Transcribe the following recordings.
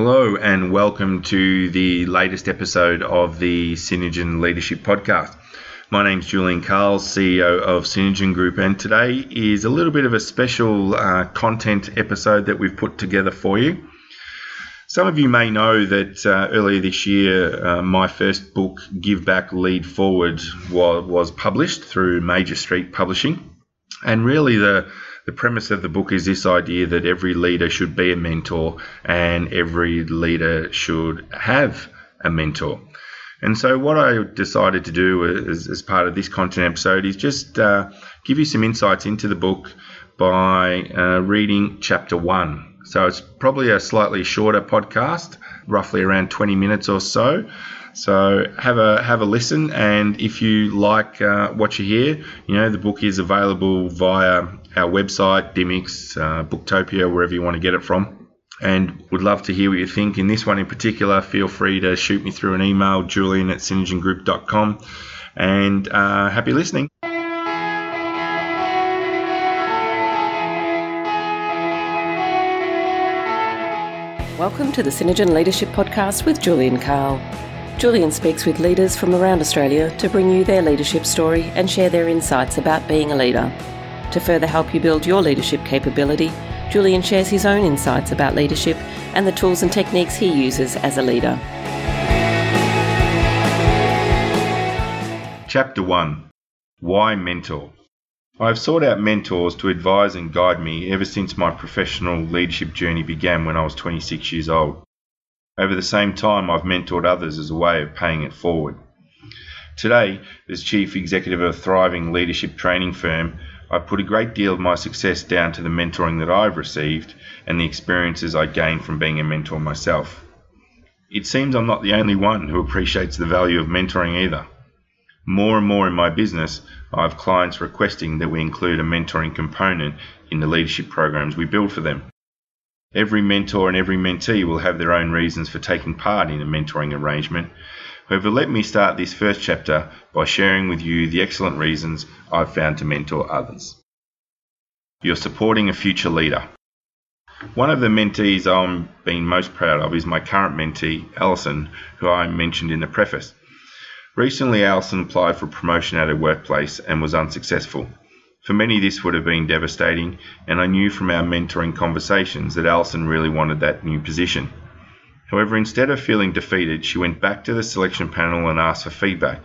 Hello and welcome to the latest episode of the Synergen Leadership Podcast. My name's Julian Carl, CEO of Synergen Group, and today is a little bit of a special content episode that we've put together for you. Some of you may know that earlier this year, my first book, Give Back, Lead Forward, was published through Major Street Publishing. And really the premise of the book is this idea that every leader should be a mentor and every leader should have a mentor. And so what I decided to do as part of this content episode is just give you some insights into the book by reading chapter 1. So it's probably a slightly shorter podcast, roughly around 20 minutes or so. So have a listen, and if you like what you hear, you know, the book is available via our website, DIMX, Booktopia, wherever you want to get it from. And would love to hear what you think. In this one in particular, feel free to shoot me through an email, julian@synergengroup.com, and happy listening. Welcome to the Synergen Leadership Podcast with Julian Carl. Julian speaks with leaders from around Australia to bring you their leadership story and share their insights about being a leader. To further help you build your leadership capability, Julian shares his own insights about leadership and the tools and techniques he uses as a leader. Chapter 1. Why Mentor? I've sought out mentors to advise and guide me ever since my professional leadership journey began when I was 26 years old. Over the same time, I've mentored others as a way of paying it forward. Today, as Chief Executive of a thriving leadership training firm, I put a great deal of my success down to the mentoring that I've received and the experiences I gained from being a mentor myself. It seems I'm not the only one who appreciates the value of mentoring either. More and more in my business, I have clients requesting that we include a mentoring component in the leadership programs we build for them. Every mentor and every mentee will have their own reasons for taking part in a mentoring arrangement. However, let me start this first chapter by sharing with you the excellent reasons I've found to mentor others. You're supporting a future leader. One of the mentees I'm being most proud of is my current mentee, Alison, who I mentioned in the preface. Recently, Alison applied for promotion at her workplace and was unsuccessful. For many, this would have been devastating, and I knew from our mentoring conversations that Alison really wanted that new position. However, instead of feeling defeated, she went back to the selection panel and asked for feedback.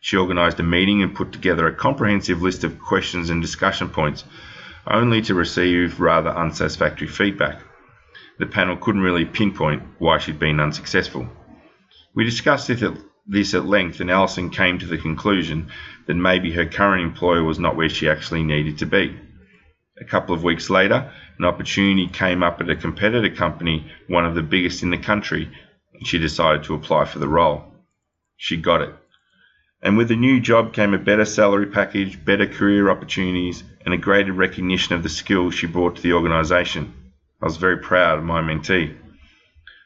She organised a meeting and put together a comprehensive list of questions and discussion points, only to receive rather unsatisfactory feedback. The panel couldn't really pinpoint why she'd been unsuccessful. We discussed this at length, and Alison came to the conclusion that maybe her current employer was not where she actually needed to be. A couple of weeks later, an opportunity came up at a competitor company, one of the biggest in the country, and she decided to apply for the role. She got it. And with the new job came a better salary package, better career opportunities, and a greater recognition of the skills she brought to the organisation. I was very proud of my mentee.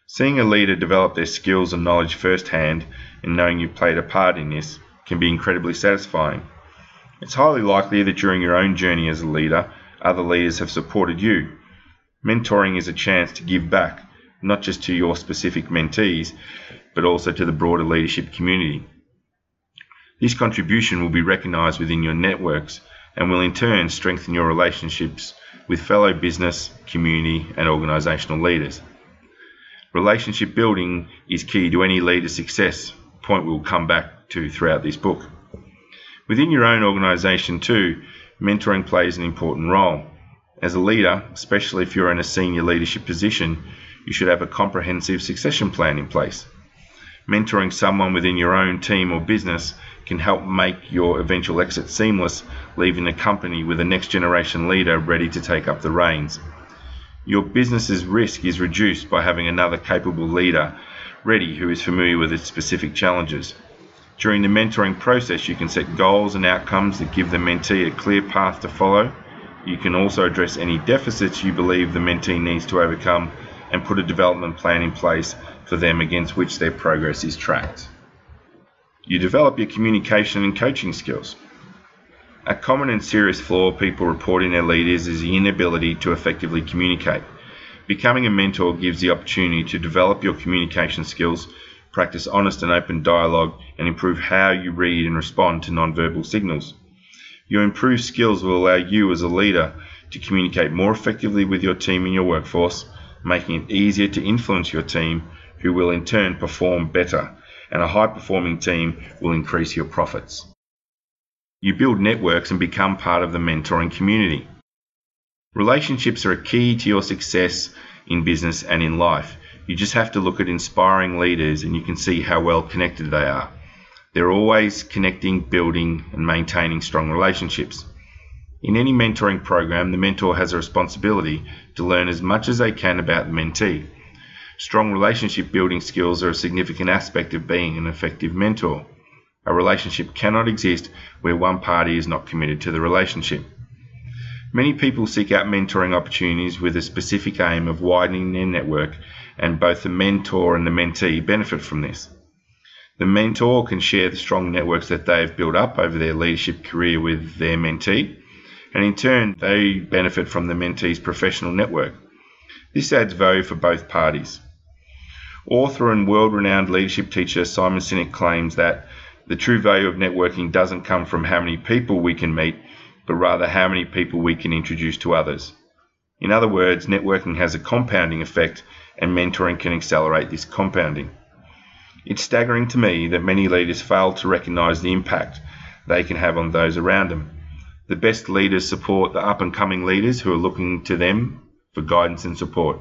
Seeing a leader develop their skills and knowledge firsthand, and knowing you've played a part in this, can be incredibly satisfying. It's highly likely that during your own journey as a leader, other leaders have supported you. Mentoring is a chance to give back, not just to your specific mentees, but also to the broader leadership community. This contribution will be recognised within your networks and will in turn strengthen your relationships with fellow business, community and organisational leaders. Relationship building is key to any leader's success, a point we'll come back to throughout this book. Within your own organisation too, mentoring plays an important role. As a leader, especially if you're in a senior leadership position, you should have a comprehensive succession plan in place. Mentoring someone within your own team or business can help make your eventual exit seamless, leaving the company with a next generation leader ready to take up the reins. Your business's risk is reduced by having another capable leader ready who is familiar with its specific challenges. During the mentoring process, you can set goals and outcomes that give the mentee a clear path to follow. You can also address any deficits you believe the mentee needs to overcome and put a development plan in place for them against which their progress is tracked. You develop your communication and coaching skills. A common and serious flaw people report in their leaders is the inability to effectively communicate. Becoming a mentor gives the opportunity to develop your communication skills, practice honest and open dialogue, and improve how you read and respond to nonverbal signals. Your improved skills will allow you as a leader to communicate more effectively with your team and your workforce, making it easier to influence your team, who will in turn perform better, and a high-performing team will increase your profits. You build networks and become part of the mentoring community. Relationships are a key to your success in business and in life. You just have to look at inspiring leaders and you can see how well connected they are. They're always connecting, building, and maintaining strong relationships. In any mentoring program, the mentor has a responsibility to learn as much as they can about the mentee. Strong relationship building skills are a significant aspect of being an effective mentor. A relationship cannot exist where one party is not committed to the relationship. Many people seek out mentoring opportunities with a specific aim of widening their network, and both the mentor and the mentee benefit from this. The mentor can share the strong networks that they have built up over their leadership career with their mentee, and in turn they benefit from the mentee's professional network. This adds value for both parties. Author and world-renowned leadership teacher Simon Sinek claims that the true value of networking doesn't come from how many people we can meet, but rather how many people we can introduce to others. In other words, networking has a compounding effect, and mentoring can accelerate this compounding. It's staggering to me that many leaders fail to recognise the impact they can have on those around them. The best leaders support the up-and-coming leaders who are looking to them for guidance and support.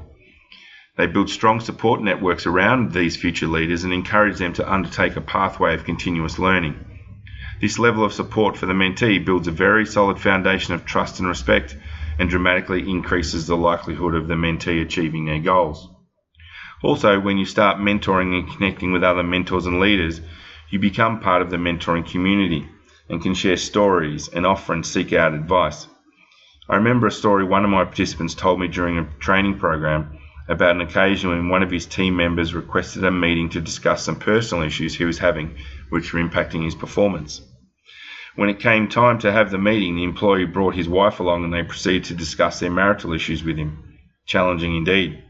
They build strong support networks around these future leaders and encourage them to undertake a pathway of continuous learning. This level of support for the mentee builds a very solid foundation of trust and respect, and dramatically increases the likelihood of the mentee achieving their goals. Also, when you start mentoring and connecting with other mentors and leaders, you become part of the mentoring community and can share stories and offer and seek out advice. I remember a story one of my participants told me during a training program about an occasion when one of his team members requested a meeting to discuss some personal issues he was having which were impacting his performance. When it came time to have the meeting, the employee brought his wife along and they proceeded to discuss their marital issues with him. Challenging indeed.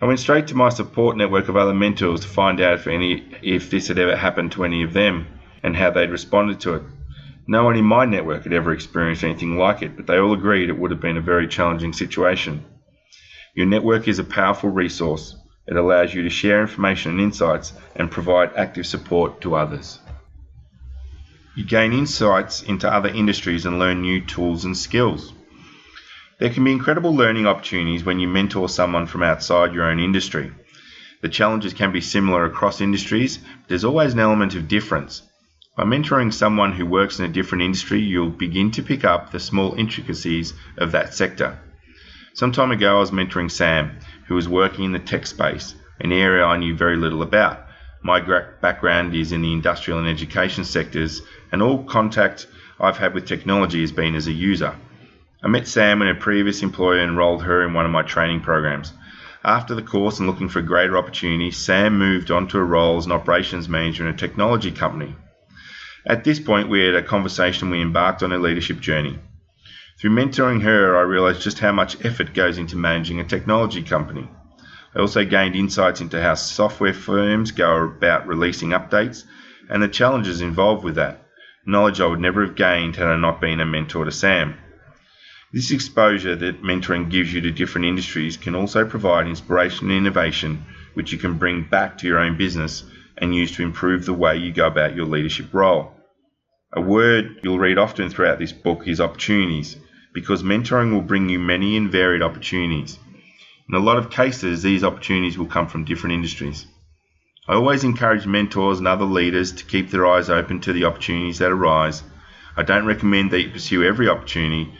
I went straight to my support network of other mentors to find out if this had ever happened to any of them and how they'd responded to it. No one in my network had ever experienced anything like it, but they all agreed it would have been a very challenging situation. Your network is a powerful resource. It allows you to share information and insights and provide active support to others. You gain insights into other industries and learn new tools and skills. There can be incredible learning opportunities when you mentor someone from outside your own industry. The challenges can be similar across industries, but there's always an element of difference. By mentoring someone who works in a different industry, you'll begin to pick up the small intricacies of that sector. Some time ago, I was mentoring Sam, who was working in the tech space, an area I knew very little about. My background is in the industrial and education sectors, and all contact I've had with technology has been as a user. I met Sam when her previous employer enrolled her in one of my training programs. After the course and looking for greater opportunity, Sam moved on to a role as an operations manager in a technology company. At this point, we had a conversation. We embarked on her leadership journey. Through mentoring her, I realized just how much effort goes into managing a technology company. I also gained insights into how software firms go about releasing updates and the challenges involved with that, knowledge I would never have gained had I not been a mentor to Sam. This exposure that mentoring gives you to different industries can also provide inspiration and innovation, which you can bring back to your own business and use to improve the way you go about your leadership role. A word you'll read often throughout this book is opportunities, because mentoring will bring you many and varied opportunities. In a lot of cases, these opportunities will come from different industries. I always encourage mentors and other leaders to keep their eyes open to the opportunities that arise. I don't recommend that you pursue every opportunity,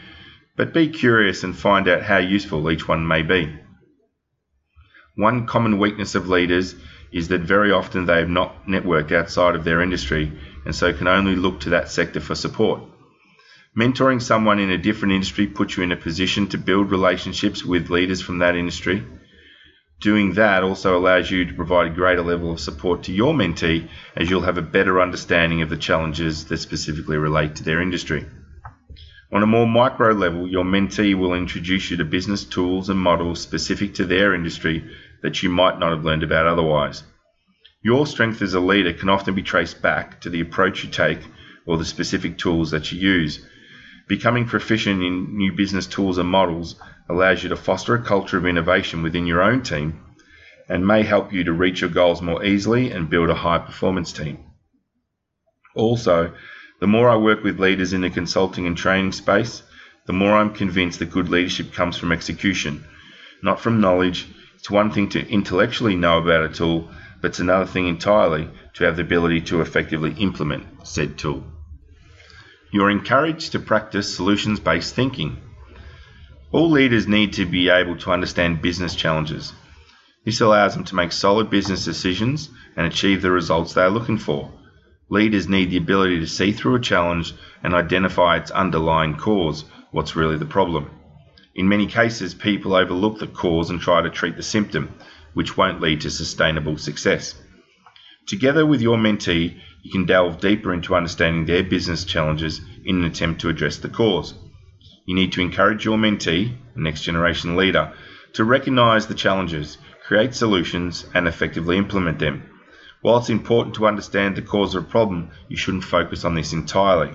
but be curious and find out how useful each one may be. One common weakness of leaders is that very often they have not networked outside of their industry and so can only look to that sector for support. Mentoring someone in a different industry puts you in a position to build relationships with leaders from that industry. Doing that also allows you to provide a greater level of support to your mentee, as you'll have a better understanding of the challenges that specifically relate to their industry. On a more micro level, your mentee will introduce you to business tools and models specific to their industry that you might not have learned about otherwise. Your strength as a leader can often be traced back to the approach you take or the specific tools that you use. Becoming proficient in new business tools and models allows you to foster a culture of innovation within your own team and may help you to reach your goals more easily and build a high-performance team. Also, the more I work with leaders in the consulting and training space, the more I'm convinced that good leadership comes from execution, not from knowledge. It's one thing to intellectually know about a tool, but it's another thing entirely to have the ability to effectively implement said tool. You're encouraged to practice solutions-based thinking. All leaders need to be able to understand business challenges. This allows them to make solid business decisions and achieve the results they are looking for. Leaders need the ability to see through a challenge and identify its underlying cause, what's really the problem. In many cases, people overlook the cause and try to treat the symptom, which won't lead to sustainable success. Together with your mentee, you can delve deeper into understanding their business challenges in an attempt to address the cause. You need to encourage your mentee, the next generation leader, to recognize the challenges, create solutions, and effectively implement them. While it's important to understand the cause of a problem, you shouldn't focus on this entirely.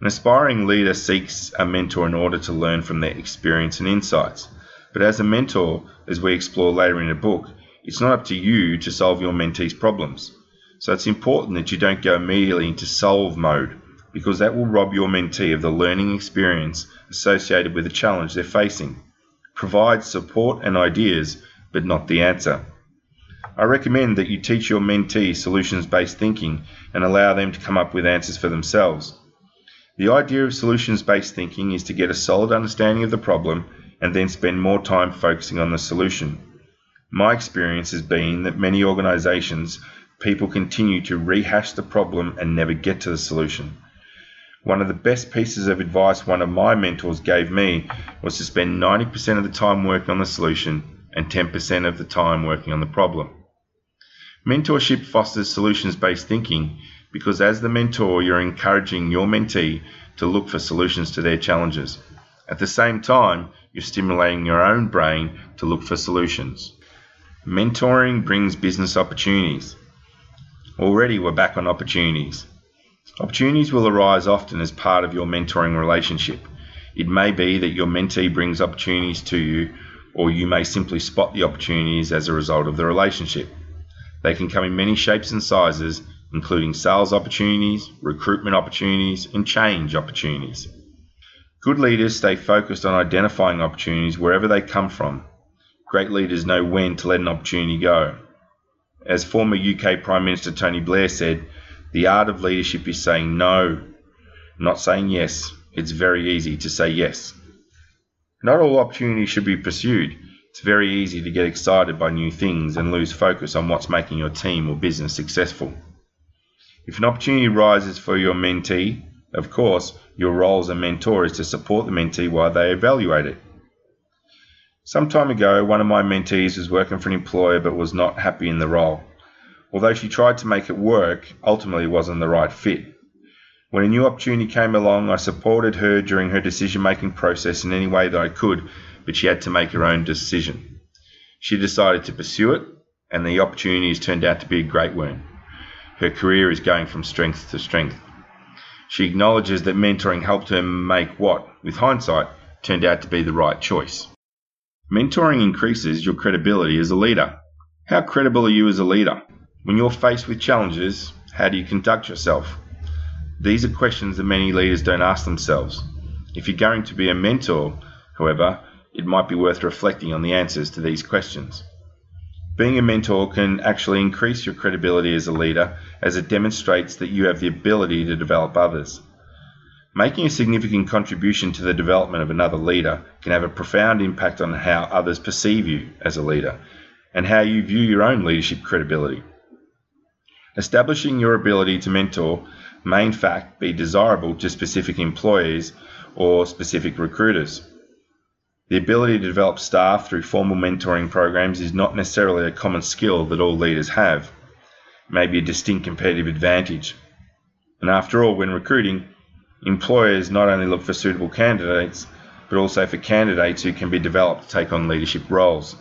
An aspiring leader seeks a mentor in order to learn from their experience and insights. But as a mentor, as we explore later in the book, it's not up to you to solve your mentee's problems. So it's important that you don't go immediately into solve mode, because that will rob your mentee of the learning experience associated with the challenge they're facing. Provide support and ideas, but not the answer. I recommend that you teach your mentee solutions-based thinking and allow them to come up with answers for themselves. The idea of solutions-based thinking is to get a solid understanding of the problem and then spend more time focusing on the solution. My experience has been that many organizations, people continue to rehash the problem and never get to the solution. One of the best pieces of advice one of my mentors gave me was to spend 90% of the time working on the solution and 10% of the time working on the problem. Mentorship fosters solutions-based thinking, because as the mentor, you're encouraging your mentee to look for solutions to their challenges. At the same time, you're stimulating your own brain to look for solutions. Mentoring brings business opportunities. Already we're back on opportunities. Opportunities will arise often as part of your mentoring relationship. It may be that your mentee brings opportunities to you, or you may simply spot the opportunities as a result of the relationship. They can come in many shapes and sizes, including sales opportunities, recruitment opportunities, and change opportunities. Good leaders stay focused on identifying opportunities wherever they come from. Great leaders know when to let an opportunity go. As former UK Prime Minister Tony Blair said, the art of leadership is saying no, not saying yes. It's very easy to say yes. Not all opportunities should be pursued. It's very easy to get excited by new things and lose focus on what's making your team or business successful. If an opportunity arises for your mentee, of course, your role as a mentor is to support the mentee while they evaluate it. Some time ago, one of my mentees was working for an employer but was not happy in the role. Although she tried to make it work, ultimately it wasn't the right fit. When a new opportunity came along, I supported her during her decision-making process in any way that I could, but she had to make her own decision. She decided to pursue it, and the opportunity has turned out to be a great one. Her career is going from strength to strength. She acknowledges that mentoring helped her make what, with hindsight, turned out to be the right choice. Mentoring increases your credibility as a leader. How credible are you as a leader? When you're faced with challenges, how do you conduct yourself? These are questions that many leaders don't ask themselves. If you're going to be a mentor, however, it might be worth reflecting on the answers to these questions. Being a mentor can actually increase your credibility as a leader, as it demonstrates that you have the ability to develop others. Making a significant contribution to the development of another leader can have a profound impact on how others perceive you as a leader and how you view your own leadership credibility. Establishing your ability to mentor may in fact be desirable to specific employees or specific recruiters. The ability to develop staff through formal mentoring programs is not necessarily a common skill that all leaders have. It may be a distinct competitive advantage. And after all, when recruiting, Employers not only look for suitable candidates, but also for candidates who can be developed to take on leadership roles.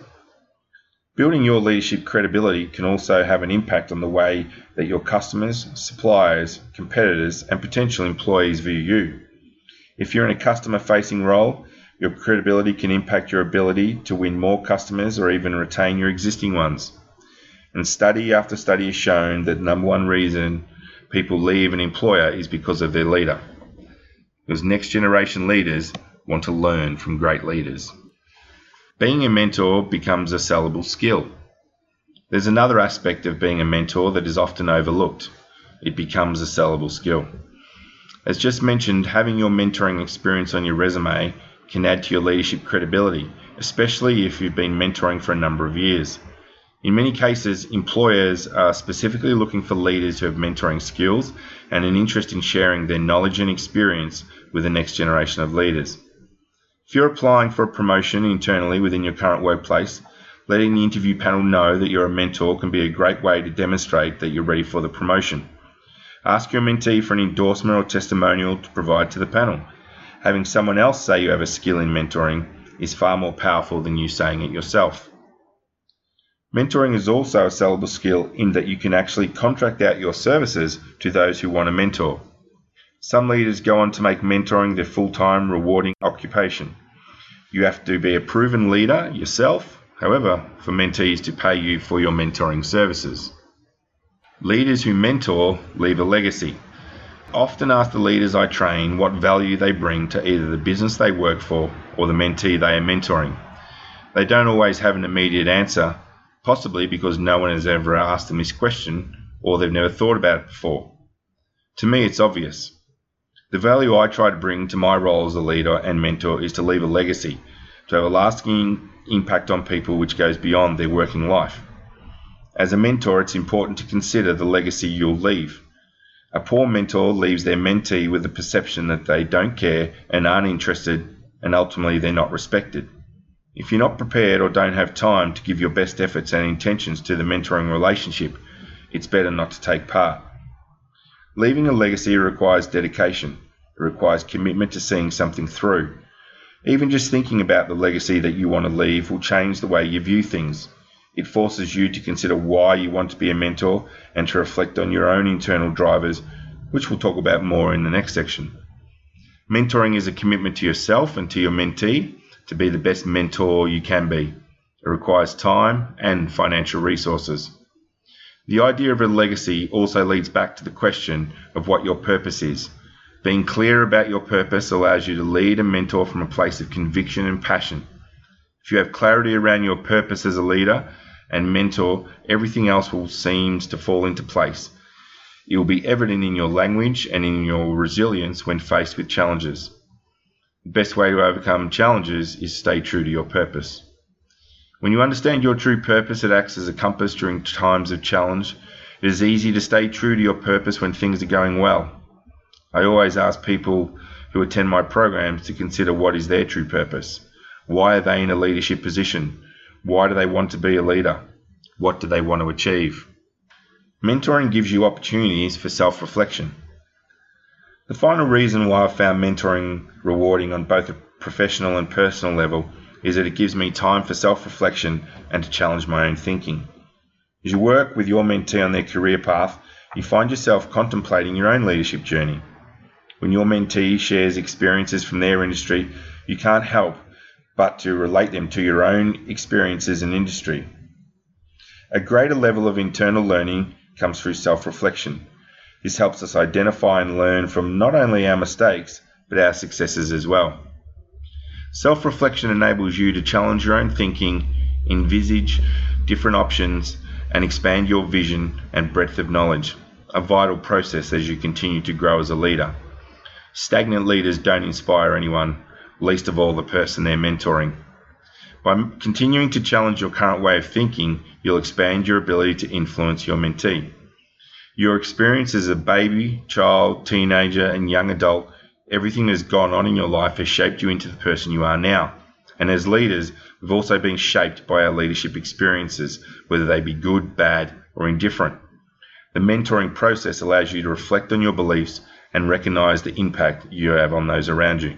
Building your leadership credibility can also have an impact on the way that your customers, suppliers, competitors, and potential employees view you. If you're in a customer-facing role, your credibility can impact your ability to win more customers or even retain your existing ones. And study after study has shown that the number one reason people leave an employer is because of their leader. Because next-generation leaders want to learn from great leaders. Being a mentor becomes a sellable skill. There's another aspect of being a mentor that is often overlooked. It becomes a sellable skill. As just mentioned, having your mentoring experience on your resume can add to your leadership credibility, especially if you've been mentoring for a number of years. In many cases, employers are specifically looking for leaders who have mentoring skills and an interest in sharing their knowledge and experience with the next generation of leaders. If you're applying for a promotion internally within your current workplace, letting the interview panel know that you're a mentor can be a great way to demonstrate that you're ready for the promotion. Ask your mentee for an endorsement or testimonial to provide to the panel. Having someone else say you have a skill in mentoring is far more powerful than you saying it yourself. Mentoring is also a sellable skill in that you can actually contract out your services to those who want to mentor. Some leaders go on to make mentoring their full-time, rewarding occupation. You have to be a proven leader yourself, however, for mentees to pay you for your mentoring services. Leaders who mentor leave a legacy. I often ask the leaders I train what value they bring to either the business they work for or the mentee they are mentoring. They don't always have an immediate answer, possibly because no one has ever asked them this question or they've never thought about it before. To me, it's obvious. The value I try to bring to my role as a leader and mentor is to leave a legacy, to have a lasting impact on people which goes beyond their working life. As a mentor, it's important to consider the legacy you'll leave. A poor mentor leaves their mentee with the perception that they don't care and aren't interested, and ultimately they're not respected. If you're not prepared or don't have time to give your best efforts and intentions to the mentoring relationship, it's better not to take part. Leaving a legacy requires dedication. It requires commitment to seeing something through. Even just thinking about the legacy that you want to leave will change the way you view things. It forces you to consider why you want to be a mentor and to reflect on your own internal drivers, which we'll talk about more in the next section. Mentoring is a commitment to yourself and to your mentee to be the best mentor you can be. It requires time and financial resources. The idea of a legacy also leads back to the question of what your purpose is. Being clear about your purpose allows you to lead and mentor from a place of conviction and passion. If you have clarity around your purpose as a leader and mentor, everything else will seem to fall into place. It will be evident in your language and in your resilience when faced with challenges. The best way to overcome challenges is stay true to your purpose. When you understand your true purpose, it acts as a compass during times of challenge. It is easy to stay true to your purpose when things are going well. I always ask people who attend my programs to consider what is their true purpose. Why are they in a leadership position? Why do they want to be a leader? What do they want to achieve? Mentoring gives you opportunities for self-reflection. The final reason why I've found mentoring rewarding on both a professional and personal level is that it gives me time for self-reflection and to challenge my own thinking. As you work with your mentee on their career path, you find yourself contemplating your own leadership journey. When your mentee shares experiences from their industry, you can't help but to relate them to your own experiences and industry. A greater level of internal learning comes through self-reflection. This helps us identify and learn from not only our mistakes, but our successes as well. Self-reflection enables you to challenge your own thinking, envisage different options, and expand your vision and breadth of knowledge, a vital process as you continue to grow as a leader. Stagnant leaders don't inspire anyone, least of all the person they're mentoring. By continuing to challenge your current way of thinking, you'll expand your ability to influence your mentee. Your experience as a baby, child, teenager, and young adult, everything that has gone on in your life has shaped you into the person you are now. And as leaders, we've also been shaped by our leadership experiences, whether they be good, bad, or indifferent. The mentoring process allows you to reflect on your beliefs and recognize the impact you have on those around you.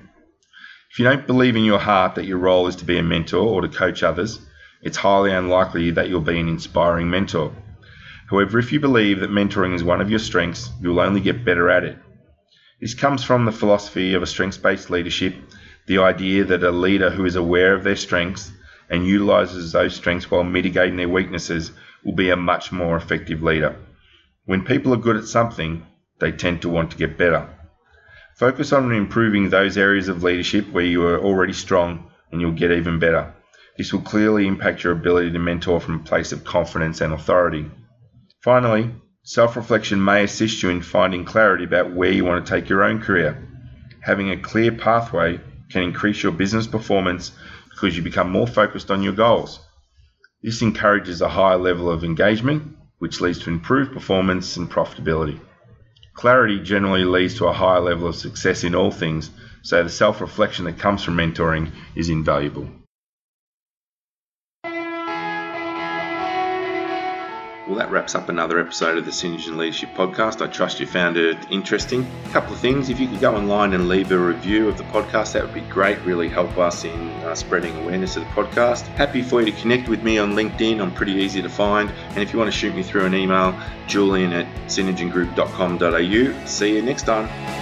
If you don't believe in your heart that your role is to be a mentor or to coach others, it's highly unlikely that you'll be an inspiring mentor. However, if you believe that mentoring is one of your strengths, you'll only get better at it. This comes from the philosophy of a strengths-based leadership, the idea that a leader who is aware of their strengths and utilizes those strengths while mitigating their weaknesses will be a much more effective leader. When people are good at something, they tend to want to get better. Focus on improving those areas of leadership where you are already strong, and you'll get even better. This will clearly impact your ability to mentor from a place of confidence and authority. Finally, self-reflection may assist you in finding clarity about where you want to take your own career. Having a clear pathway can increase your business performance because you become more focused on your goals. This encourages a higher level of engagement, which leads to improved performance and profitability. Clarity generally leads to a higher level of success in all things, so the self-reflection that comes from mentoring is invaluable. Well, that wraps up another episode of the Synergen Leadership Podcast. I trust you found it interesting. A couple of things: if you could go online and leave a review of the podcast, that would be great. Really help us in spreading awareness of the podcast. Happy for you to connect with me on LinkedIn. I'm pretty easy to find. And if you want to shoot me through an email, julian@synergengroup.com.au. See you next time.